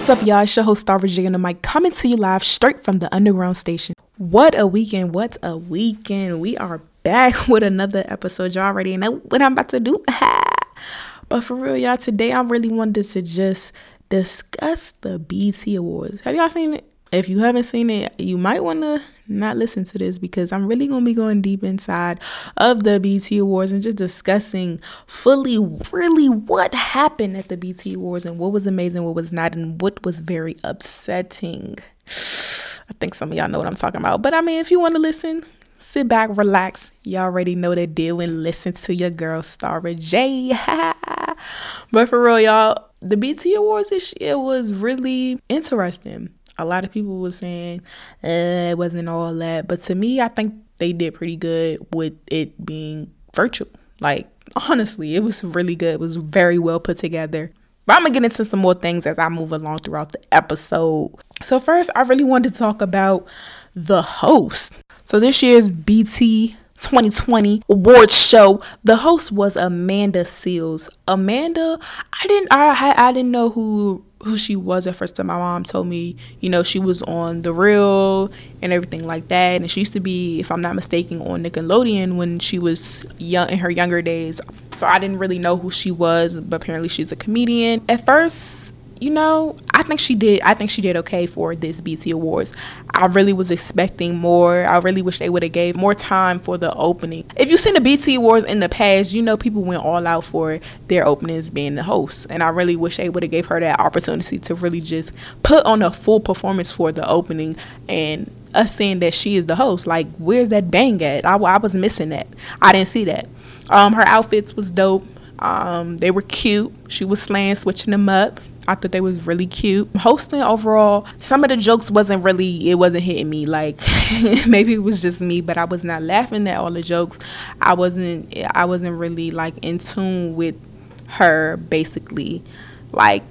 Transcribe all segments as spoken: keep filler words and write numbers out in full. What's up, y'all? It's your host, Star Regina Mike, coming to you live straight from the underground station. What a weekend. What a weekend. We are back with another episode. Y'all already know what I'm about to do. But for real, y'all, today I really wanted to just discuss the B E T Awards. Have y'all seen it? If you haven't seen it, you might want to not listen to this because I'm really going to be going deep inside of the B E T Awards and just discussing fully really what happened at the B E T Awards and what was amazing, what was not, and what was very upsetting. I think some of y'all know what I'm talking about. But I mean, if you want to listen, sit back, relax. Y'all already know the deal and listen to your girl, Star J. But for real, y'all, the B E T Awards this year was really interesting. A lot of people were saying eh, it wasn't all that. But to me, I think they did pretty good with it being virtual. Like, honestly, it was really good. It was very well put together. But I'm going to get into some more things as I move along throughout the episode. So first, I really wanted to talk about the host. So this year's B E T twenty twenty award show, the host was Amanda Seals. Amanda, I didn't, I, I didn't know who... who she was at first. Time my mom told me, you know, she was on The Real and everything like that, and she used to be, if I'm not mistaken, on Nickelodeon when she was young, in her younger days. So I didn't really know who she was, but apparently she's a comedian. At first, you know, I think she did I think she did okay for this B E T Awards. I really was expecting more. I really wish they would have gave more time for the opening. If you've seen the B E T Awards in the past, you know people went all out for their openings being the host, and I really wish they would have gave her that opportunity to really just put on a full performance for the opening and us saying that she is the host. Like, where's that bang at? I, I was missing that. I didn't see that. Um, her outfits was dope. Um, they were cute. She was slaying, switching them up. I thought they was really cute. Hosting overall, some of the jokes wasn't really, it wasn't hitting me. Like, maybe it was just me, but I was not laughing at all the jokes. I wasn't, I wasn't really like in tune with her, basically. Like,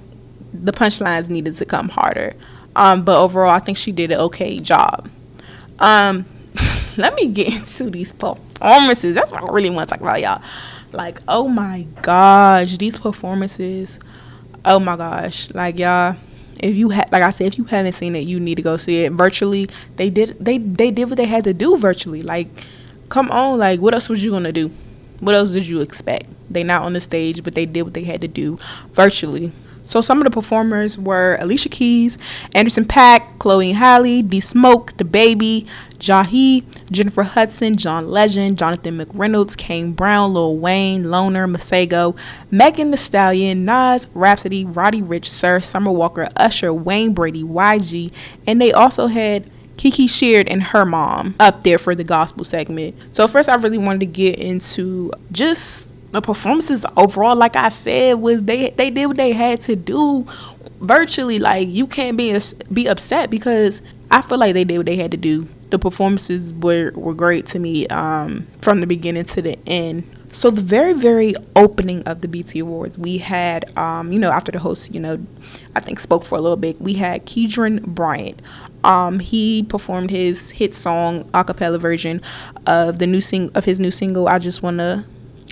the punchlines needed to come harder. Um, but overall, I think she did an okay job. Um, let me get into these performances. That's what I really want to talk about, y'all. Like, oh my gosh, these performances. Oh my gosh, like, y'all, if you ha- like I said, if you haven't seen it, you need to go see it virtually. They did they they did what they had to do virtually. Like, come on, like, what else was you gonna do? What else did you expect? They not on the stage, but they did what they had to do virtually. So some of the performers were Alicia Keys, Anderson Paak, Chloe and Halle, D Smoke, DaBaby, Jahi, Jennifer Hudson, John Legend, Jonathan McReynolds, Kane Brown, Lil Wayne, Loner, Masego, Megan Thee Stallion, Nas, Rhapsody, Roddy Ricch, Sir, Summer Walker, Usher, Wayne Brady, Y G, and they also had Kiki Sheard and her mom up there for the gospel segment. So first, I really wanted to get into just the performances overall. Like I said, was they they did what they had to do virtually. Like, you can't be be upset because I feel like they did what they had to do. The performances were were great to me um from the beginning to the end. So the very very opening of the B E T Awards, we had um you know after the host, you know I think spoke for a little bit, we had Kobe Bryant. Um he performed his hit song a cappella version of the new sing of his new single I Just Wanna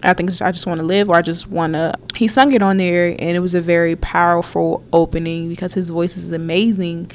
I think it's I Just Want to Live, or I Just Want to. He sung it on there, and it was a very powerful opening because his voice is amazing,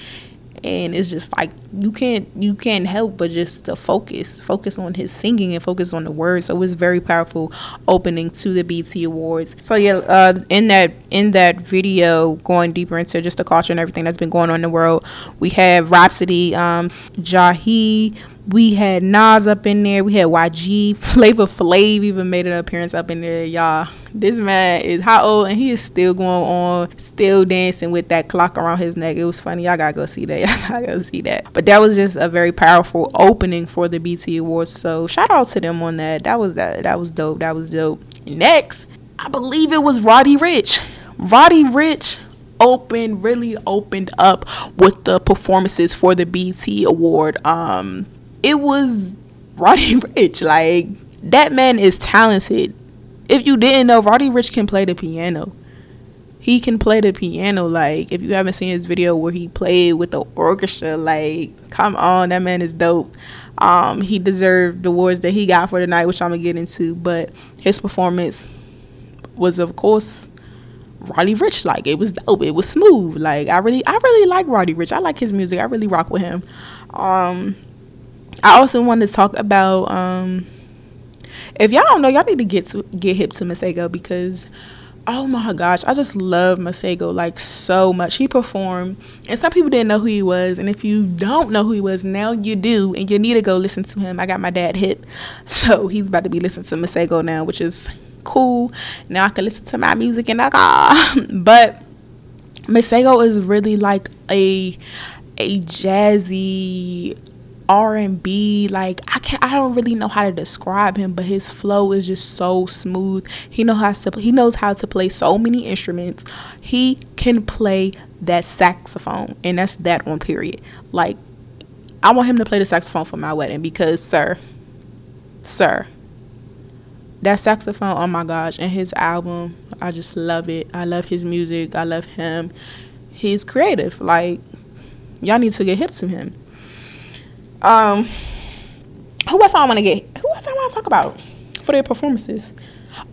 and it's just like you can't you can't help but just to focus focus on his singing and focus on the words. So it was a very powerful opening to the B E T Awards. So yeah, uh, in that in that video, going deeper into just the culture and everything that's been going on in the world, we had Rhapsody, um, Jahi. We had Nas up in there. We had Y G. Flavor Flav even made an appearance up in there, y'all. This man is how old, and he is still going on, still dancing with that clock around his neck. It was funny. Y'all gotta go see that. Y'all gotta go see that. But that was just a very powerful opening for the B E T Awards. So shout out to them on that. That was that. That was dope. That was dope. Next, I believe it was Roddy Ricch. Roddy Ricch. Open really opened up with the performances for the B E T Award. Um. It was Roddy Ricch. Like, that man is talented. If you didn't know, Roddy Ricch can play the piano. He can play the piano. Like, if you haven't seen his video where he played with the orchestra, like, come on, that man is dope. Um, he deserved the awards that he got for tonight, which I'm gonna get into. But his performance was, of course, Roddy Ricch, like, it was dope, it was smooth. Like, I really, I really like Roddy Ricch. I like his music. I really rock with him. Um, I also want to talk about, um, if y'all don't know, y'all need to get to get hip to Masego, because, oh my gosh, I just love Masego, like, so much. He performed, and some people didn't know who he was, and if you don't know who he was, now you do, and you need to go listen to him. I got my dad hip, so he's about to be listening to Masego now, which is cool. Now I can listen to my music and I go. But Masego is really like a a jazzy R and B, like, I can't I don't really know how to describe him, but his flow is just so smooth. He know how to he knows how to play so many instruments. He can play that saxophone, and that's that one, period. Like, I want him to play the saxophone for my wedding, because sir sir that saxophone, oh my gosh. And his album, I just love it. I love his music. I love him. He's creative. Like, y'all need to get hip to him. Um, who else I want to get? Who else I want to talk about for their performances?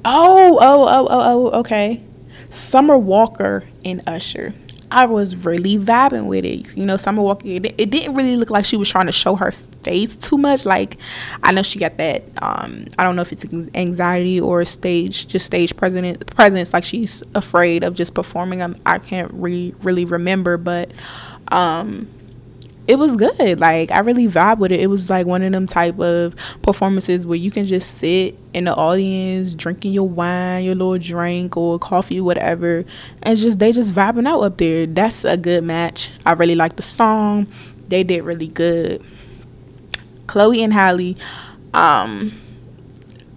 Oh, oh, oh, oh, oh, okay. Summer Walker and Usher. I was really vibing with it. You know, Summer Walker, it, it didn't really look like she was trying to show her face too much. Like, I know she got that, um, I don't know if it's anxiety or stage, just stage presence, presence. Like, she's afraid of just performing. I'm, I can't re- really remember, but um, it was good. Like, I really vibe with it. It was like one of them type of performances where you can just sit in the audience drinking your wine, your little drink or coffee, whatever, and just they just vibing out up there. That's a good match. I really like the song. They did really good. Chloe and Hailey, um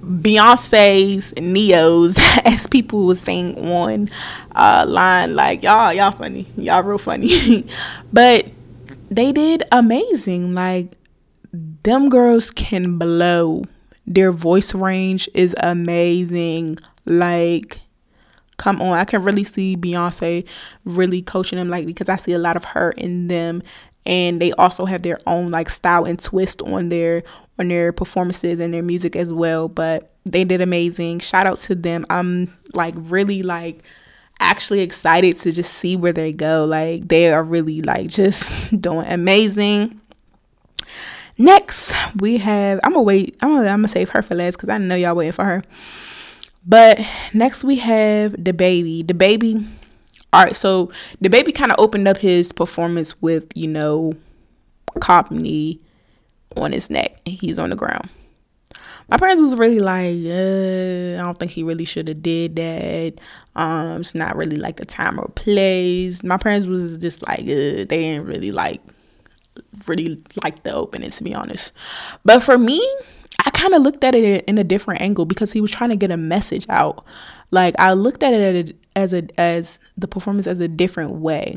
Beyonce's Neos, as people were saying on uh line, like, y'all y'all funny, y'all real funny. But they did amazing. Like, them girls can blow. Their voice range is amazing. Like, come on. I can really see Beyonce really coaching them, like, because I see a lot of her in them. And they also have their own, like, style and twist on their on their performances and their music as well. But they did amazing. Shout out to them. I'm, like, really, like, actually excited to just see where they go. Like, they are really, like, just doing amazing. Next we have, I'm gonna wait I'm gonna, I'm gonna save her for last, because I know y'all waiting for her. But next we have DaBaby. DaBaby, all right, so DaBaby kind of opened up his performance with, you know, cop knee on his neck and he's on the ground. My parents was really like, uh, I don't think he really should have did that. Um, it's not really like the time or place. My parents was just like, uh, they didn't really like, really like the opening, to be honest. But for me, I kind of looked at it in a different angle, because he was trying to get a message out. Like, I looked at it as a as the performance as a different way.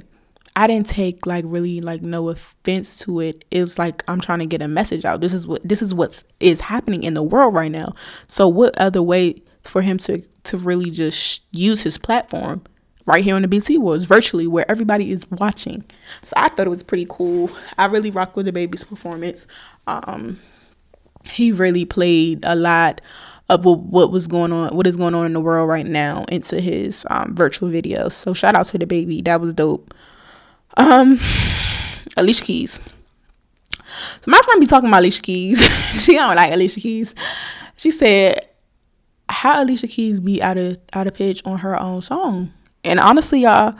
I didn't take like really like no offense to it. It was like, I'm trying to get a message out. This is what this is what is happening in the world right now. So what other way for him to to really just use his platform right here on the B E T Awards, virtually, where everybody is watching? So I thought it was pretty cool. I really rock with DaBaby's performance. Um, he really played a lot of what was going on, what is going on in the world right now, into his um, virtual video. So shout out to DaBaby. That was dope. Um, Alicia Keys. So my friend be talking about Alicia Keys. She don't like Alicia Keys. She said, "How Alicia Keys be out of out of pitch on her own song?" And honestly, y'all,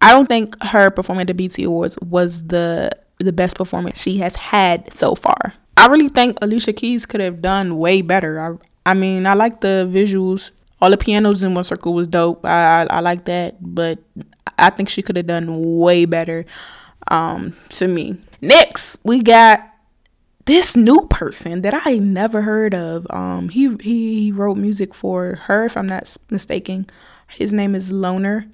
I don't think her performing at the B E T Awards was the the best performance she has had so far. I really think Alicia Keys could have done way better. I I mean, I like the visuals. All the pianos in one circle was dope. I I, I like that, but I think she could have done way better, um, to me. Next, we got this new person that I never heard of. Um, he he wrote music for her, if I'm not mistaken. His name is Loner.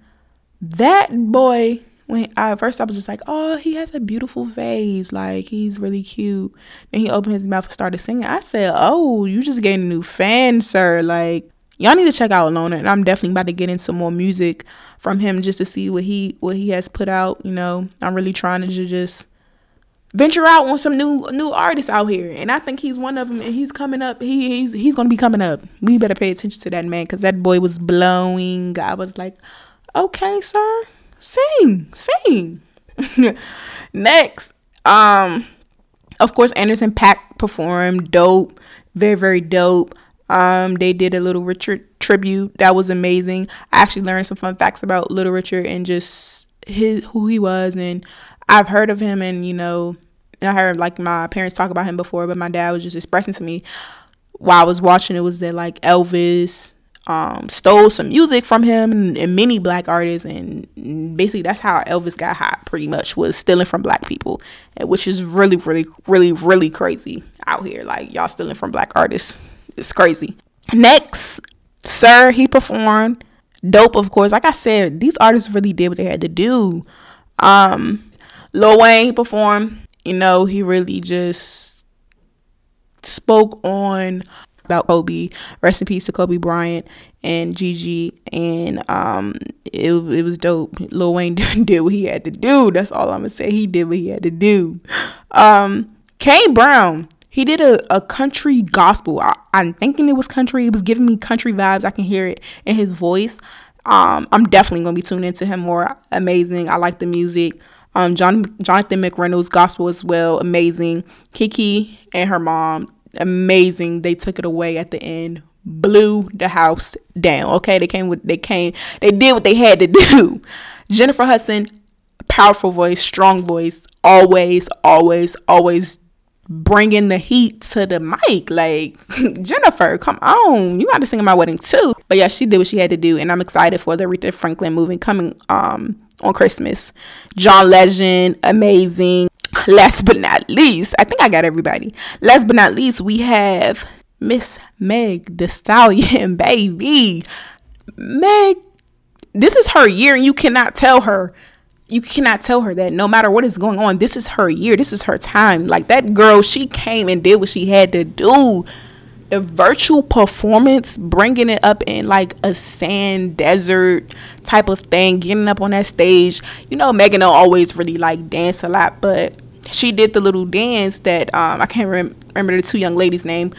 That boy, when I first I was just like, oh, he has a beautiful face. Like, he's really cute. And he opened his mouth and started singing. I said, oh, you just getting a new fan, sir. Like, y'all need to check out Loner, and I'm definitely about to get in some more music from him just to see what he what he has put out. You know, I'm really trying to just venture out on some new new artists out here, and I think he's one of them. And he's coming up. He, he's he's gonna be coming up. We better pay attention to that man, because that boy was blowing. I was like, Okay, sir. Sing. Sing. Next. Um, of course, Anderson Paak performed. Dope. Very, very dope. Um, they did a Little Richard tribute. That was amazing. I actually learned some fun facts about Little Richard and just his who he was. And I've heard of him, and, you know, I heard, like, my parents talk about him before, but my dad was just expressing to me while I was watching it was that, like, Elvis um, stole some music from him and, and many black artists, and basically that's how Elvis got hot, pretty much, was stealing from black people, which is really, really, really, really crazy out here. Like, y'all stealing from black artists. It's crazy. Next, Sir, he performed. Dope, of course. Like I said, these artists really did what they had to do. Um, Lil Wayne, he performed. You know, he really just spoke on about Kobe. Rest in peace to Kobe Bryant and Gigi. And um, it, it was dope. Lil Wayne did what he had to do. That's all I'm going to say. He did what he had to do. Um, Kane Brown, he did a, a country gospel. I, I'm thinking it was country. It was giving me country vibes. I can hear it in his voice. Um, I'm definitely going to be tuning into him more. Amazing. I like the music. Um, John, Jonathan McReynolds gospel as well, amazing. Kiki and her mom, amazing. They took it away at the end, blew the house down. Okay, they came with they came, they did what they had to do. Jennifer Hudson, powerful voice, strong voice, always, always, always bringing the heat to the mic. Like, Jennifer, come on, you got to sing at my wedding too. But yeah, she did what she had to do, and I'm excited for the Aretha Franklin movie coming. Um. On Christmas. John Legend, amazing. Last but not least, I think I got everybody. Last but not least, we have Miss Meg Thee Stallion, baby. Meg, this is her year, and you cannot tell her. You cannot tell her that no matter what is going on, this is her year. This is her time. Like, that girl, she came and did what she had to do. The virtual performance, bringing it up in like a sand desert type of thing, getting up on that stage. You know, Megan don't always really like dance a lot, but she did the little dance that um, I can't rem- remember the two young ladies' name,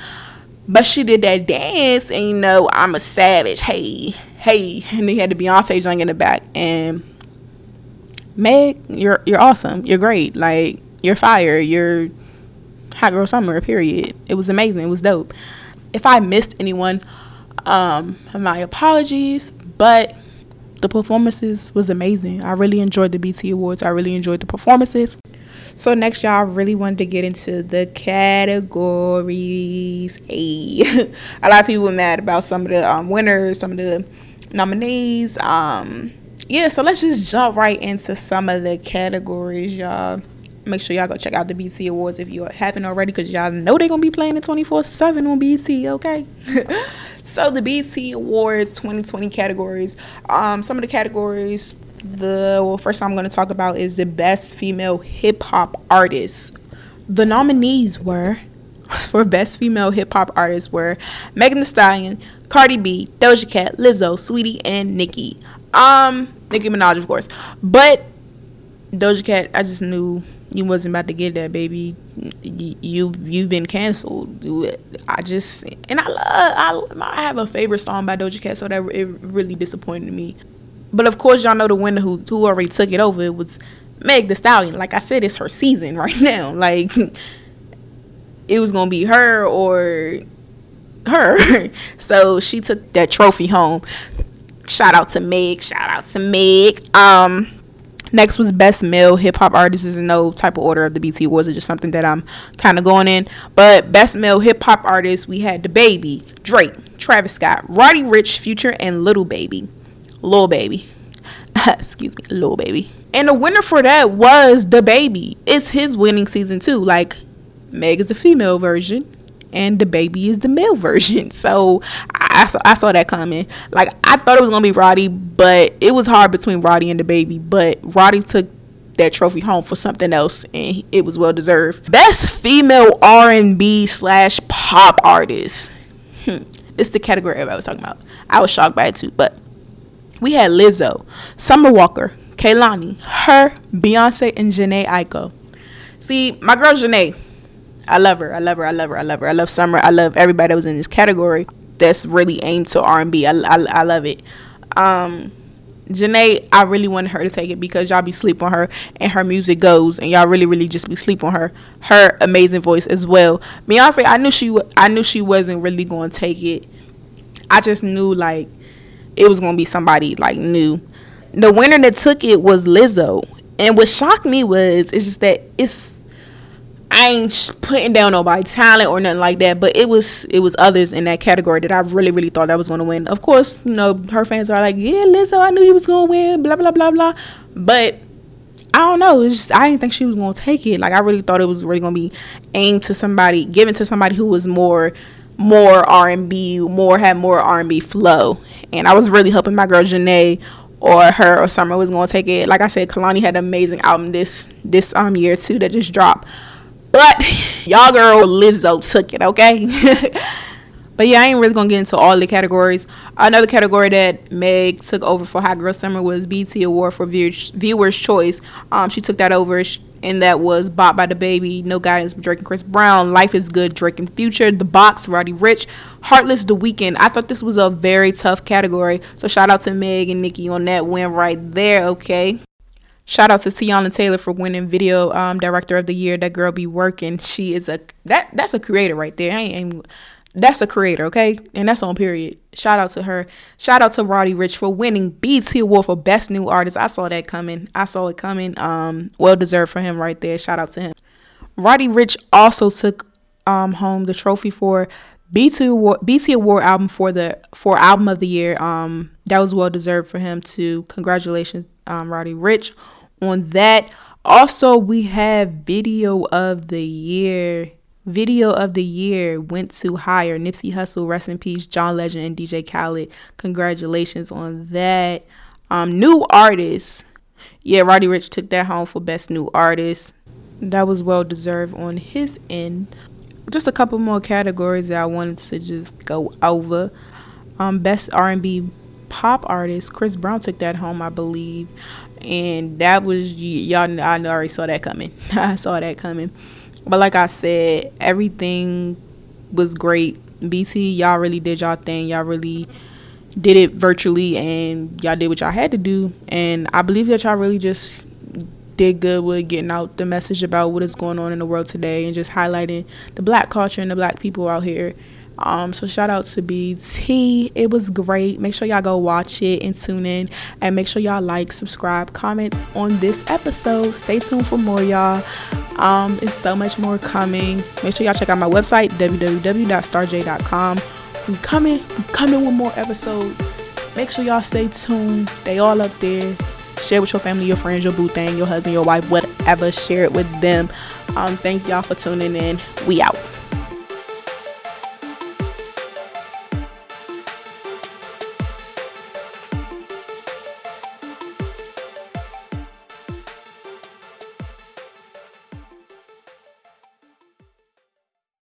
but she did that dance, and you know, I'm a savage, hey, hey, and they had the Beyonce joint in the back. And Meg, you're you're awesome, you're great, like, you're fire, you're Hot Girl Summer. Period. It was amazing. It was dope. If I missed anyone, um, my apologies, but the performances was amazing. I really enjoyed the B E T Awards. I really enjoyed the performances. So next, y'all, I really wanted to get into the categories. Hey. A lot of people were mad about some of the um, winners, some of the nominees. Um, yeah, so let's just jump right into some of the categories, y'all. Make sure y'all go check out the B E T Awards if you haven't already, because y'all know they're going to be playing it twenty-four seven on B E T, okay? So the B E T Awards twenty twenty categories. Um, some of the categories, the well, first I'm going to talk about is the Best Female Hip-Hop Artist. The nominees were, for Best Female Hip-Hop Artists were Megan Thee Stallion, Cardi B, Doja Cat, Lizzo, Sweetie, and Nicki. Um, Nicki Minaj, of course. But Doja Cat, I just knew you wasn't about to get that, baby. You, you you've been canceled. I just and I love. I, I have a favorite song by Doja Cat, so that it really disappointed me. But of course, y'all know the winner who who already took it over. It was Meg Thee Stallion. Like I said, it's her season right now. Like, it was gonna be her or her. So she took that trophy home. Shout out to Meg. Shout out to Meg. Um. Next was Best Male Hip-Hop Artist. Is in no type of order of the B E T Awards. It's just something that I'm kind of going in. But Best Male Hip-Hop Artist, we had DaBaby, Drake, Travis Scott, Roddy Ricch, Future, and Little Baby. Lil Baby. Excuse me, Lil Baby. And the winner for that was DaBaby. It's his winning season too. Like, Meg is the female version, and DaBaby is the male version. So I, I, saw, I saw that coming. Like, I thought it was going to be Roddy, but it was hard between Roddy and DaBaby. But Roddy took that trophy home for something else, and it was well-deserved. Best Female R and B slash Pop Artist. Hmm. It's the category everybody was talking about. I was shocked by it, too. But we had Lizzo, Summer Walker, Kehlani, her, Beyonce, and Jhené Aiko. See, my girl Jhené. I love her. I love her. I love her. I love her. I love Summer. I love everybody that was in this category that's really aimed to R and B. I, I, I love it. Um, Jhené, I really wanted her to take it because y'all be sleep on her and her music goes, and y'all really, really just be sleep on her. Her amazing voice as well. Beyonce, I knew she, I knew she wasn't really going to take it. I just knew like it was going to be somebody like new. The winner that took it was Lizzo, and what shocked me was it's just that it's I ain't putting down nobody's talent or nothing like that, but it was it was others in that category that I really, really thought that was going to win. Of course, you know, her fans are like, yeah, Lizzo, I knew you was going to win, blah, blah, blah, blah. But I don't know. It's just I didn't think she was going to take it. Like, I really thought it was really going to be aimed to somebody, given to somebody who was more, more R and B, more had more R and B flow. And I was really hoping my girl Jhené or her or Summer was going to take it. Like I said, Kalani had an amazing album this, this um year, too, that just dropped. But y'all girl Lizzo took it, okay? But yeah, I ain't really gonna get into all the categories. Another category that Meg took over for Hot Girl Summer was B E T Award for Viewers, Viewer's Choice. Um, she took that over, and that was Bop by DaBaby, No Guidance, Drake and Chris Brown, Life is Good, Drake and Future, The Box, Roddy Ricch, Heartless, The Weeknd. I thought this was a very tough category, so shout out to Meg and Nicki on that win right there, okay? Shout out to Tiana Taylor for winning Video um, Director of the Year. That girl be working. She is a that that's a creator right there. I ain't, that's a creator, okay? And that's on period. Shout out to her. Shout out to Roddy Ricch for winning B E T Award for Best New Artist. I saw that coming. I saw it coming. Um, well deserved for him right there. Shout out to him. Roddy Ricch also took um home the trophy for B E T Award, B E T Award album for the for album of the year. Um, that was well deserved for him too. Congratulations, um, Roddy Ricch. On that, also we have video of the year. Video of the year went to Higher, Nipsey Hussle, rest in peace, John Legend, and D J Khaled. Congratulations on that. Um, new artists, yeah, Roddy Ricch took that home for best new artist. That was well deserved on his end. Just a couple more categories that I wanted to just go over. Um, best R and B pop artist, Chris Brown took that home, I believe. And that was, y'all, I already saw that coming. I saw that coming. But like I said, everything was great. B T, y'all really did y'all thing. Y'all really did it virtually, and y'all did what y'all had to do. And I believe that y'all really just did good with getting out the message about what is going on in the world today and just highlighting the black culture and the black people out here. Um, so shout out to B E T. It was great. Make sure y'all go watch it and tune in, and make sure y'all like, subscribe, comment on this episode. Stay tuned for more, y'all. Um, it's so much more coming. Make sure y'all check out my website, w w w dot star j dot com. We coming, we coming with more episodes. Make sure y'all stay tuned. They all up there. Share with your family, your friends, your boo thing, your husband, your wife, whatever. Share it with them. Um, thank y'all for tuning in. We out.